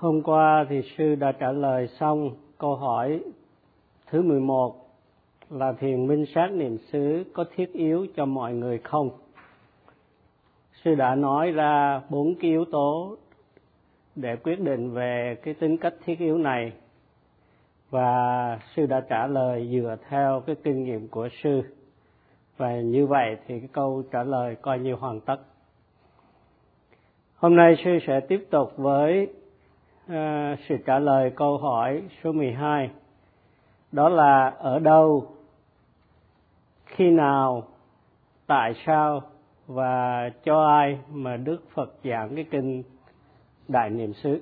Hôm qua thì sư đã trả lời xong câu hỏi thứ 11 là thiền minh sát niệm xứ có thiết yếu cho mọi người không? Sư đã nói ra 4 cái yếu tố để quyết định về cái tính cách thiết yếu này, và sư đã trả lời dựa theo cái kinh nghiệm của sư, và như vậy thì cái câu trả lời coi như hoàn tất. Hôm nay sư sẽ tiếp tục với sự trả lời câu hỏi số 12, đó là ở đâu, khi nào, tại sao và cho ai mà Đức Phật giảng cái kinh Đại Niệm Sứ.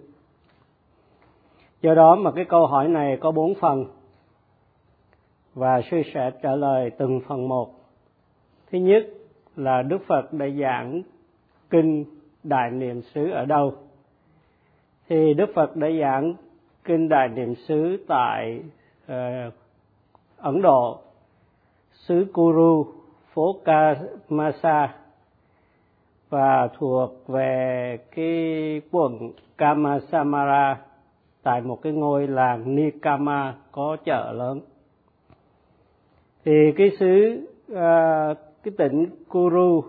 Do đó mà cái câu hỏi này có 4 phần, và sư sẽ trả lời từng phần một. Thứ nhất là Đức Phật đã giảng kinh Đại Niệm Sứ ở đâu? Thì Đức Phật đã giảng kinh Đại Niệm Sứ tại Ấn Độ, xứ Kuru, phố Kammāsa, và thuộc về cái quận Kammāsadhamma tại một cái ngôi làng Nigama có chợ lớn. Thì cái xứ cái tỉnh Kuru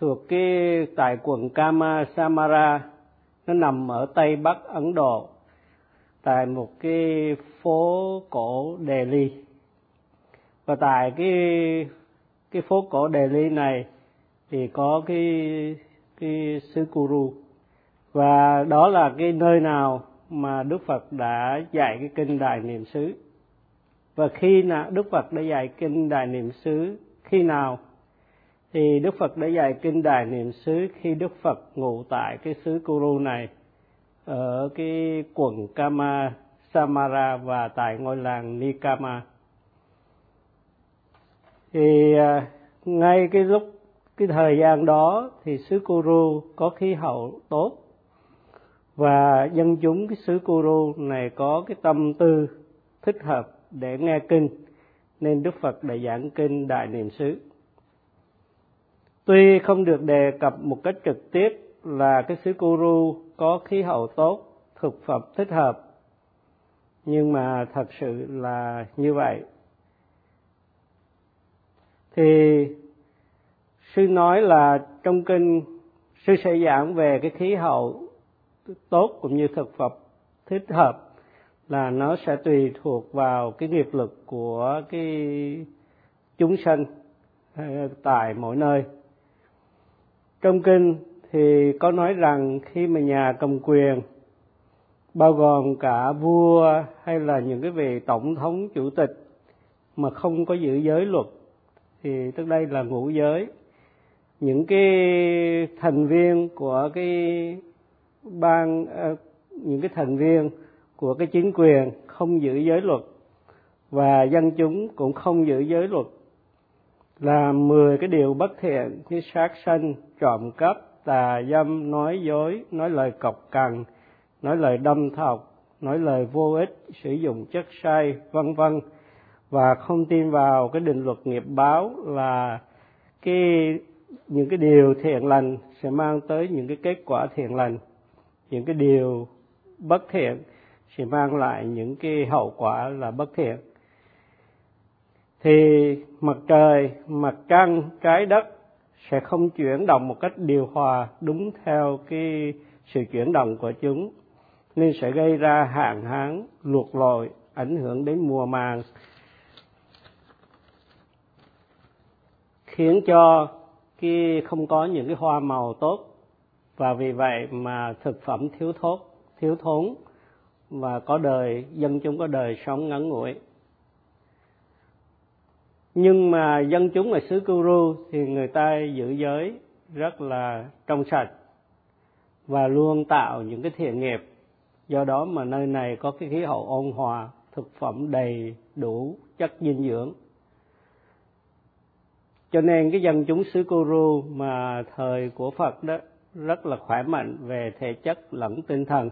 thuộc cái tại quận Kammāsadhamma, nó nằm ở tây bắc Ấn Độ tại một cái phố cổ Delhi. Và tại cái phố cổ Delhi này thì có cái xứ Kuru, và đó là cái nơi nào mà Đức Phật đã dạy cái kinh Đại Niệm Xứ. Và khi nào Đức Phật đã dạy kinh Đại Niệm Xứ, khi nào? Thì Đức Phật đã dạy kinh Đại Niệm Xứ khi Đức Phật ngụ tại cái xứ Kuru này, ở cái quận Kammāsadhamma và tại ngôi làng Nigama. Thì ngay cái lúc cái thời gian đó thì xứ Kuru có khí hậu tốt, và dân chúng cái xứ Kuru này có cái tâm tư thích hợp để nghe kinh, nên Đức Phật đã giảng kinh Đại Niệm Xứ. Tuy không được đề cập một cách trực tiếp là cái xứ Kuru có khí hậu tốt, thực phẩm thích hợp, nhưng mà thật sự là như vậy. Thì sư nói là trong kinh sư sẽ giảng về cái khí hậu tốt cũng như thực phẩm thích hợp, là nó sẽ tùy thuộc vào cái nghiệp lực của cái chúng sanh tại mỗi nơi. Trong kinh thì có nói rằng khi mà nhà cầm quyền, bao gồm cả vua hay là những cái vị tổng thống, chủ tịch mà không có giữ giới luật, thì tức đây là ngũ giới, những cái thành viên của cái ban, những cái thành viên của cái chính quyền không giữ giới luật, và dân chúng cũng không giữ giới luật, là 10 cái điều bất thiện như sát sanh, trộm cắp, tà dâm, nói dối, nói lời cộc cằn, nói lời đâm thọc, nói lời vô ích, sử dụng chất say, vân vân, và không tin vào cái định luật nghiệp báo là những cái điều thiện lành sẽ mang tới những cái kết quả thiện lành, những cái điều bất thiện sẽ mang lại những cái hậu quả là bất thiện. Thì mặt trời, mặt trăng, trái đất sẽ không chuyển động một cách điều hòa đúng theo cái sự chuyển động của chúng, nên sẽ gây ra hạn hán, luộc lội, ảnh hưởng đến mùa màng, khiến cho không có những cái hoa màu tốt, và vì vậy mà thực phẩm thiếu thốn, và dân chúng có đời sống ngắn ngủi. Nhưng mà dân chúng ở xứ Kuru thì người ta giữ giới rất là trong sạch và luôn tạo những cái thiện nghiệp, do đó mà nơi này có cái khí hậu ôn hòa, thực phẩm đầy đủ chất dinh dưỡng. Cho nên cái dân chúng xứ Kuru mà thời của Phật đó rất là khỏe mạnh về thể chất lẫn tinh thần,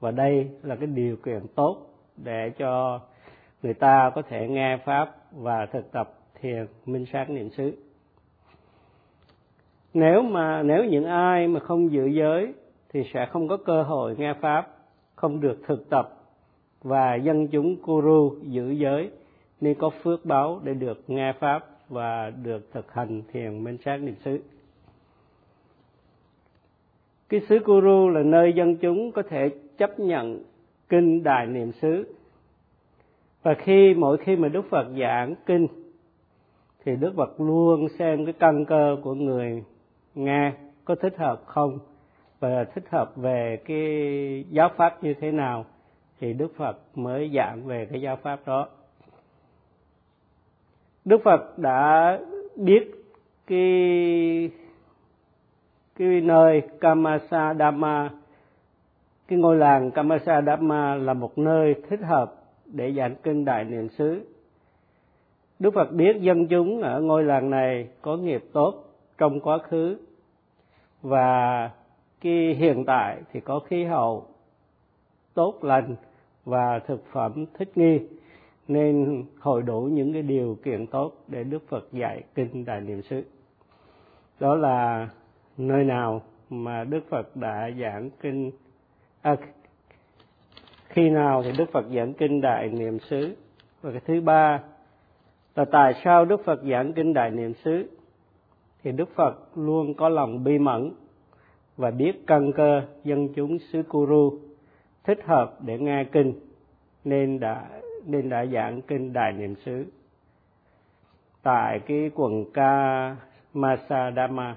và đây là cái điều kiện tốt để cho người ta có thể nghe pháp và thực tập thiền minh sát niệm xứ. Nếu những ai mà không giữ giới thì sẽ không có cơ hội nghe Pháp, không được thực tập, và dân chúng Kuru giữ giới nên có phước báo để được nghe Pháp và được thực hành thiền minh sát niệm xứ. Cái xứ Kuru là nơi dân chúng có thể chấp nhận kinh Đại Niệm Sứ. Và mỗi khi mà Đức Phật giảng kinh thì Đức Phật luôn xem cái căn cơ của người nghe có thích hợp không, và thích hợp về cái giáo pháp như thế nào thì Đức Phật mới giảng về cái giáo pháp đó. Đức Phật đã biết cái nơi Kammāsadhamma, cái ngôi làng Kammāsadhamma là một nơi thích hợp để giảng kinh Đại Niệm Xứ. Đức Phật biết dân chúng ở ngôi làng này có nghiệp tốt trong quá khứ, và cái hiện tại thì có khí hậu tốt lành và thực phẩm thích nghi, nên hội đủ những cái điều kiện tốt để Đức Phật dạy kinh Đại Niệm Xứ. Đó là nơi nào mà Đức Phật đã giảng kinh. Khi nào thì Đức Phật giảng kinh Đại Niệm Xứ? Và cái thứ ba là tại sao Đức Phật giảng kinh Đại Niệm Xứ? Thì Đức Phật luôn có lòng bi mẫn và biết căn cơ dân chúng xứ Kuru thích hợp để nghe kinh, nên đã giảng kinh Đại Niệm Xứ tại cái quận Kammāsadhamma.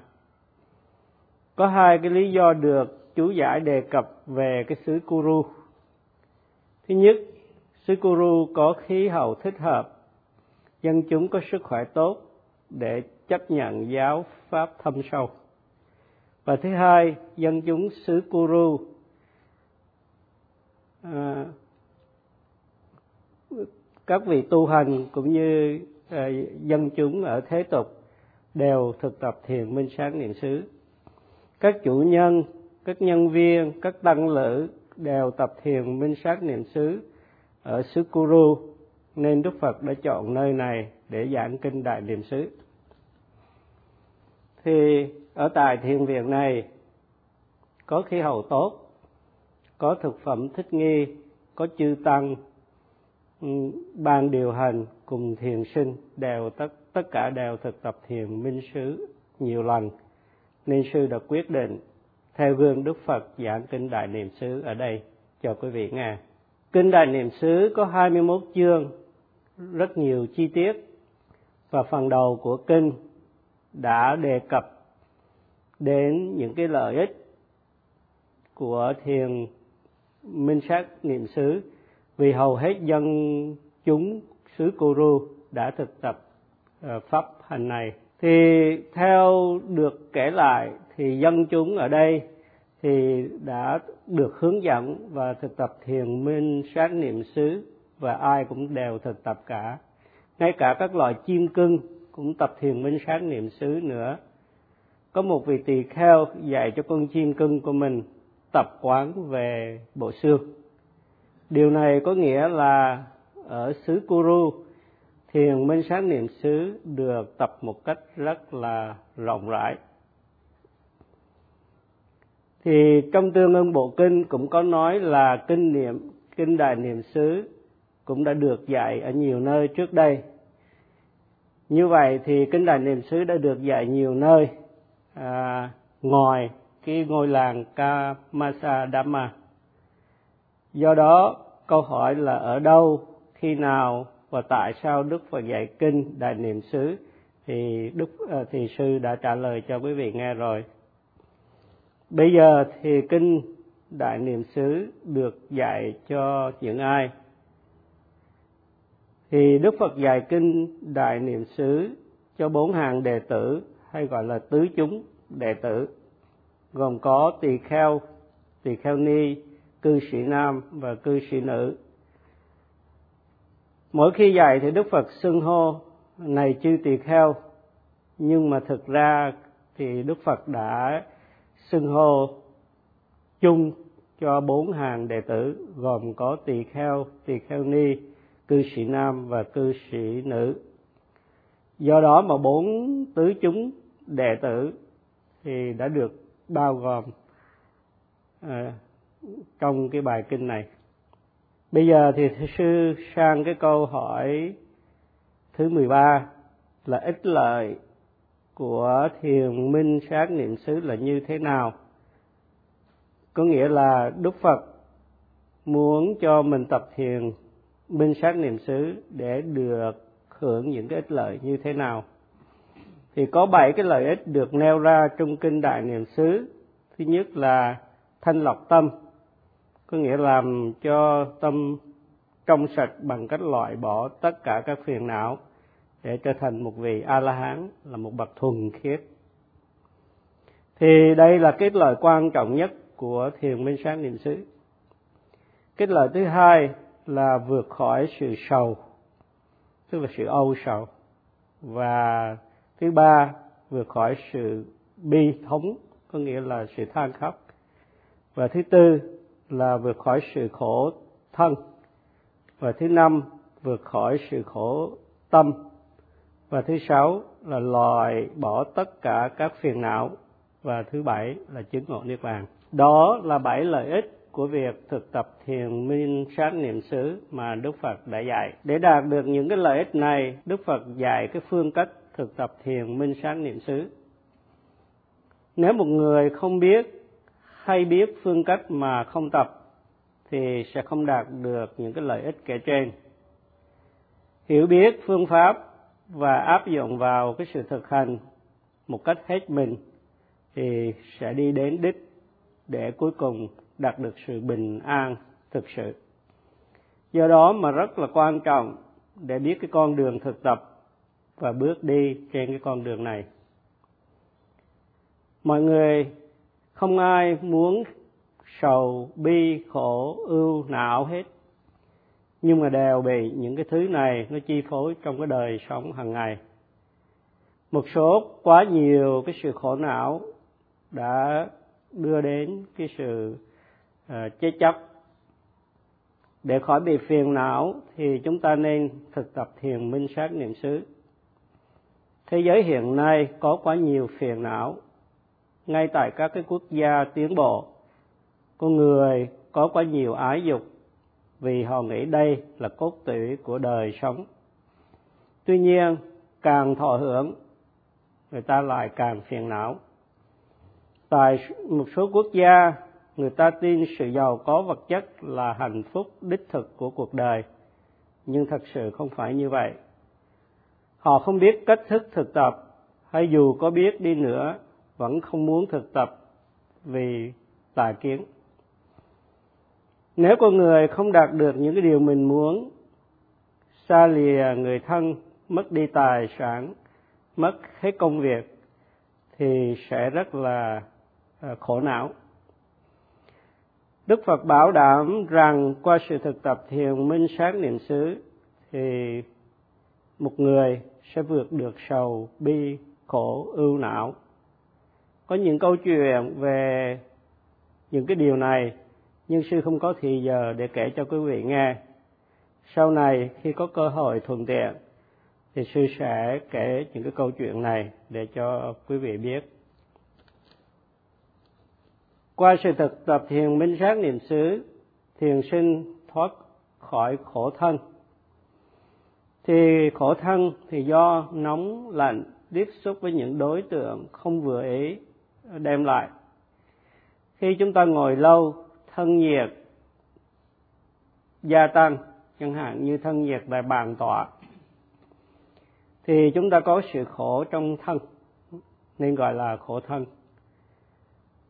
Có hai cái lý do được chú giải đề cập về cái xứ Kuru. Thứ nhất, xứ Kuru có khí hậu thích hợp, dân chúng có sức khỏe tốt để chấp nhận giáo pháp thâm sâu. Và thứ hai, dân chúng xứ Kuru các vị tu hành cũng như dân chúng ở thế tục đều thực tập thiền minh sát niệm xứ. Các chủ nhân, các nhân viên, các tăng lữ đều tập thiền minh sát niệm xứ ở xứ Kuru, nên Đức Phật đã chọn nơi này để giảng kinh Đại Niệm Xứ. Thì ở tại thiền viện này có khí hậu tốt, có thực phẩm thích nghi, có chư tăng, ban điều hành cùng thiền sinh đều tất cả đều thực tập thiền minh xứ nhiều lần, nên sư đã quyết định theo gương Đức Phật giảng kinh Đại Niệm Xứ ở đây cho quý vị nghe. Kinh Đại Niệm Xứ có 21 chương, rất nhiều chi tiết, và phần đầu của kinh đã đề cập đến những cái lợi ích của thiền minh sát niệm xứ, vì hầu hết dân chúng xứ Kuru đã thực tập pháp hành này. Thì theo được kể lại thì dân chúng ở đây thì đã được hướng dẫn và thực tập thiền minh sát niệm xứ, và ai cũng đều thực tập cả, ngay cả các loài chim cưng cũng tập thiền minh sát niệm xứ nữa. Có một vị tỳ kheo dạy cho con chim cưng của mình tập quán về bộ xương. Điều này có nghĩa là ở xứ Kuru, thiền minh sát niệm xứ được tập một cách rất là rộng rãi. Thì trong tương ưng bộ kinh cũng có nói là kinh Đại Niệm Xứ cũng đã được dạy ở nhiều nơi trước đây. Như vậy thì kinh Đại Niệm Xứ đã được dạy nhiều nơi ngoài cái ngôi làng Kammāsadhamma. Do đó câu hỏi là ở đâu, khi nào và tại sao Đức Phật dạy kinh Đại Niệm Xứ thì sư đã trả lời cho quý vị nghe rồi. Bây giờ thì kinh Đại Niệm Xứ được dạy cho những ai? Thì Đức Phật dạy kinh Đại Niệm Xứ cho 4 hàng đệ tử, hay gọi là tứ chúng đệ tử, gồm có tỳ kheo, tỳ kheo ni, cư sĩ nam và cư sĩ nữ. Mỗi khi dạy thì Đức Phật xưng hô này chư tỳ kheo, nhưng mà thực ra thì Đức Phật đã xưng hô chung cho 4 hàng đệ tử, gồm có tỳ kheo ni, cư sĩ nam và cư sĩ nữ. Do đó mà 4 tứ chúng đệ tử thì đã được bao gồm trong cái bài kinh này. Bây giờ thì Thầy Sư sang cái câu hỏi thứ 13 là ích lợi của thiền minh sát niệm xứ là như thế nào? Có nghĩa là Đức Phật muốn cho mình tập thiền minh sát niệm xứ để được hưởng những cái ích lợi như thế nào? Thì có 7 cái lợi ích được nêu ra trong kinh Đại Niệm Sứ. Thứ nhất là thanh lọc tâm, có nghĩa làm cho tâm trong sạch bằng cách loại bỏ tất cả các phiền não để trở thành một vị A-la-hán, là một bậc thuần khiết. Thì đây là cái lợi quan trọng nhất của thiền minh sát niệm xứ. Cái lợi thứ hai là vượt khỏi sự sầu, tức là sự âu sầu. Và thứ ba, vượt khỏi sự bi thống, có nghĩa là sự than khóc. Và thứ tư là vượt khỏi sự khổ thân. Và thứ năm, vượt khỏi sự khổ tâm. Và thứ sáu là loại bỏ tất cả các phiền não. Và thứ bảy là chứng ngộ niết bàn. Đó là 7 lợi ích của việc thực tập thiền minh sát niệm xứ mà Đức Phật đã dạy. Để đạt được những cái lợi ích này, Đức Phật dạy cái phương cách thực tập thiền minh sát niệm xứ. Nếu một người không biết hay biết phương cách mà không tập thì sẽ không đạt được những cái lợi ích kể trên. Hiểu biết phương pháp và áp dụng vào cái sự thực hành một cách hết mình thì sẽ đi đến đích để cuối cùng đạt được sự bình an thực sự. Do đó mà rất là quan trọng để biết cái con đường thực tập và bước đi trên cái con đường này. Mọi người, không ai muốn sầu, bi, khổ, ưu, não hết. Nhưng mà đều bị những cái thứ này nó chi phối trong cái đời sống hàng ngày. Một số quá nhiều cái sự khổ não đã đưa đến cái sự chết chóc. Để khỏi bị phiền não thì chúng ta nên thực tập thiền minh sát niệm xứ. Thế giới hiện nay có quá nhiều phiền não. Ngay tại các cái quốc gia tiến bộ, con người có quá nhiều ái dục vì họ nghĩ đây là cốt tủy của đời sống. Tuy nhiên, càng thọ hưởng, người ta lại càng phiền não. Tại một số quốc gia, người ta tin sự giàu có vật chất là hạnh phúc đích thực của cuộc đời, nhưng thật sự không phải như vậy. Họ không biết cách thức thực tập, hay dù có biết đi nữa, vẫn không muốn thực tập vì tà kiến. Nếu con người không đạt được những cái điều mình muốn, xa lìa người thân, mất đi tài sản, mất hết công việc, thì sẽ rất là khổ não. Đức Phật bảo đảm rằng qua sự thực tập thiền minh sát niệm xứ thì một người sẽ vượt được sầu, bi, khổ, ưu não. Có những câu chuyện về những cái điều này, nhưng sư không có thì giờ để kể cho quý vị nghe. Sau này khi có cơ hội thuận tiện thì sư sẽ kể những cái câu chuyện này để cho quý vị biết. Qua sự thực tập thiền minh sát niệm xứ, thiền sinh thoát khỏi khổ thân. Thì khổ thân thì do nóng lạnh, tiếp xúc với những đối tượng không vừa ý đem lại. Khi chúng ta ngồi lâu, thân nhiệt gia tăng, chẳng hạn như thân nhiệt tại bàn tọa, thì chúng ta có sự khổ trong thân, nên gọi là khổ thân.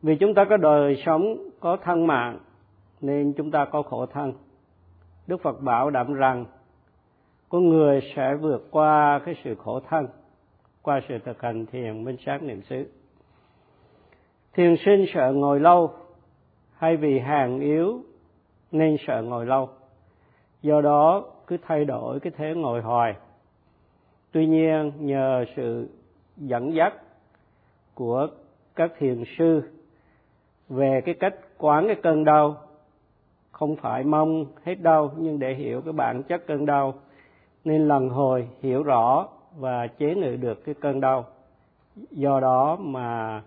Vì chúng ta có đời sống, có thân mạng, nên chúng ta có khổ thân. Đức Phật bảo đảm rằng con người sẽ vượt qua cái sự khổ thân qua sự thực hành thiền minh sát niệm xứ. Thiền sinh sợ ngồi lâu, hay vì hàn yếu nên sợ ngồi lâu, do đó cứ thay đổi cái thế ngồi hoài. Tuy nhiên, nhờ sự dẫn dắt của các thiền sư về cái cách quán cái cơn đau, không phải mong hết đau nhưng để hiểu cái bản chất cơn đau, nên lần hồi hiểu rõ và chế ngự được cái cơn đau. Do đó mà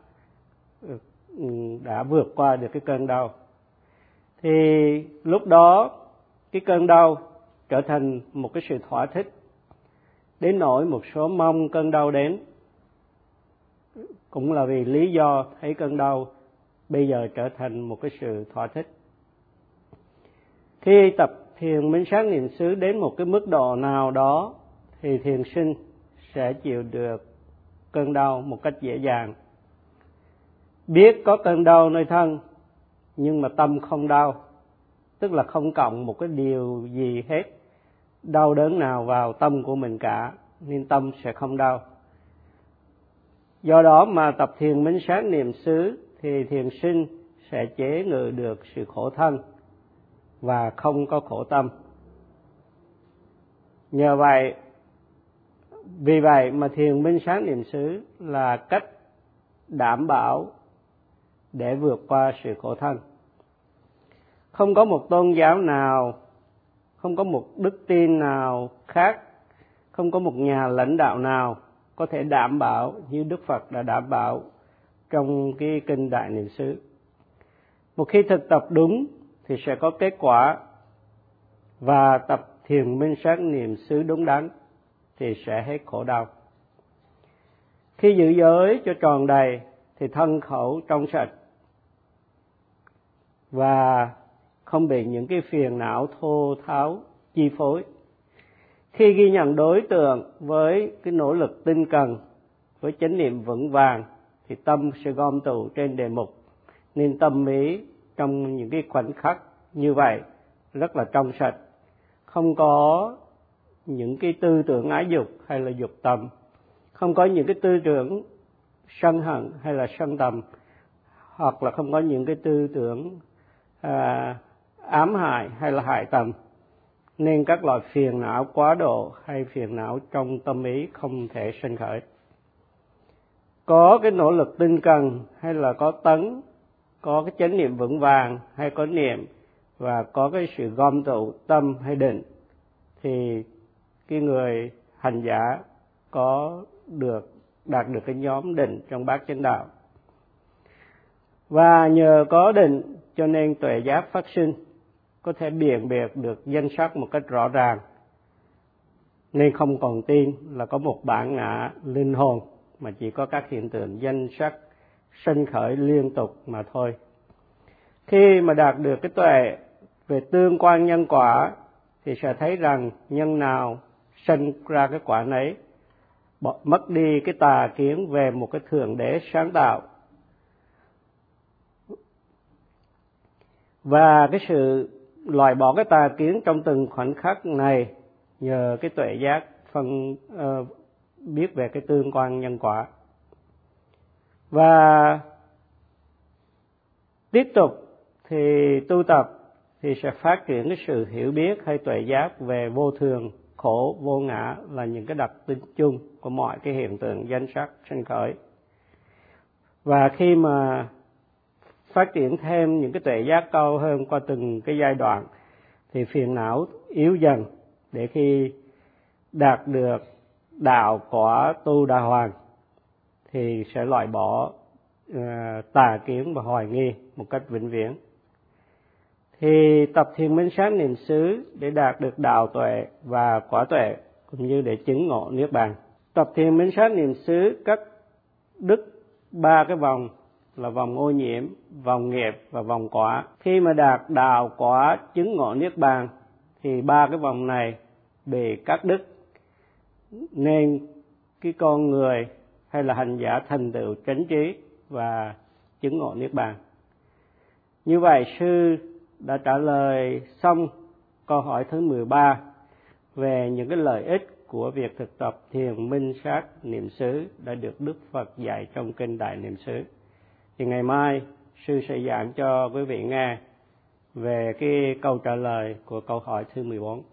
đã vượt qua được cái cơn đau. Thì lúc đó cái cơn đau trở thành một cái sự thỏa thích, đến nỗi một số mong cơn đau đến, cũng là vì lý do thấy cơn đau bây giờ trở thành một cái sự thỏa thích. Khi tập thiền minh sát niệm xứ đến một cái mức độ nào đó thì thiền sinh sẽ chịu được cơn đau một cách dễ dàng. Biết có cơn đau nơi thân nhưng mà tâm không đau, tức là không cộng một cái điều gì hết, đau đớn nào vào tâm của mình cả, nên tâm sẽ không đau. Do đó mà tập thiền minh sát niệm xứ thì thiền sinh sẽ chế ngự được sự khổ thân và không có khổ tâm. Nhờ vậy, vì vậy mà thiền minh sát niệm xứ là cách đảm bảo để vượt qua sự khổ thân. Không có một tôn giáo nào, không có một đức tin nào khác, không có một nhà lãnh đạo nào có thể đảm bảo như Đức Phật đã đảm bảo trong cái kinh Đại Niệm Xứ. Một khi thực tập đúng thì sẽ có kết quả, và tập thiền minh sát niệm xứ đúng đắn thì sẽ hết khổ đau. Khi giữ giới cho tròn đầy thì thân khẩu trong sạch và không bị những cái phiền não thô tháo chi phối. Khi ghi nhận đối tượng với cái nỗ lực tinh cần, với chánh niệm vững vàng thì tâm sẽ gom tụ trên đề mục, nên tâm ý trong những cái khoảnh khắc như vậy rất là trong sạch, không có những cái tư tưởng ái dục hay là dục tầm, không có những cái tư tưởng sân hận hay là sân tầm, hoặc là không có những cái tư tưởng ám hại hay là hại tầm, nên các loại phiền não quá độ hay phiền não trong tâm ý không thể sinh khởi. Có cái nỗ lực tinh cần hay là có tấn, có cái chánh niệm vững vàng hay có niệm, và có cái sự gom tụ tâm hay định, thì cái người hành giả có được đạt được cái nhóm định trong bát chánh đạo. Và nhờ có định cho nên tuệ giác phát sinh, có thể biện biệt được danh sắc một cách rõ ràng, nên không còn tin là có một bản ngã linh hồn, mà chỉ có các hiện tượng danh sắc sinh khởi liên tục mà thôi. Khi mà đạt được cái tuệ về tương quan nhân quả thì sẽ thấy rằng nhân nào sinh ra cái quả nấy, mất đi cái tà kiến về một cái thượng đế sáng tạo. Và cái sự loại bỏ cái tà kiến trong từng khoảnh khắc này nhờ cái tuệ giác phân biết về cái tương quan nhân quả. Và tiếp tục thì tu tập thì sẽ phát triển cái sự hiểu biết hay tuệ giác về vô thường, khổ, vô ngã là những cái đặc tính chung của mọi cái hiện tượng danh sắc sinh khởi. Và khi mà phát triển thêm những cái tuệ giác cao hơn qua từng cái giai đoạn thì phiền não yếu dần, để khi đạt được đạo quả tu đà hoàn thì sẽ loại bỏ tà kiến và hoài nghi một cách vĩnh viễn. Thì tập thiền minh sát niệm xứ để đạt được đạo tuệ và quả tuệ, cũng như để chứng ngộ niết bàn. Tập thiền minh sát niệm xứ cắt đứt ba cái vòng, là vòng ô nhiễm, vòng nghiệp và vòng quả. Khi mà đạt đạo quả chứng ngộ niết bàn thì ba cái vòng này bị cắt đứt, nên cái con người hay là hành giả thành tựu chánh trí và chứng ngộ niết bàn. Như vậy sư đã trả lời xong câu hỏi thứ 13 về những cái lợi ích của việc thực tập thiền minh sát niệm xứ đã được Đức Phật dạy trong kinh Đại Niệm Xứ. Thì ngày mai sư sẽ giảng cho quý vị nghe về cái câu trả lời của câu hỏi thứ 14.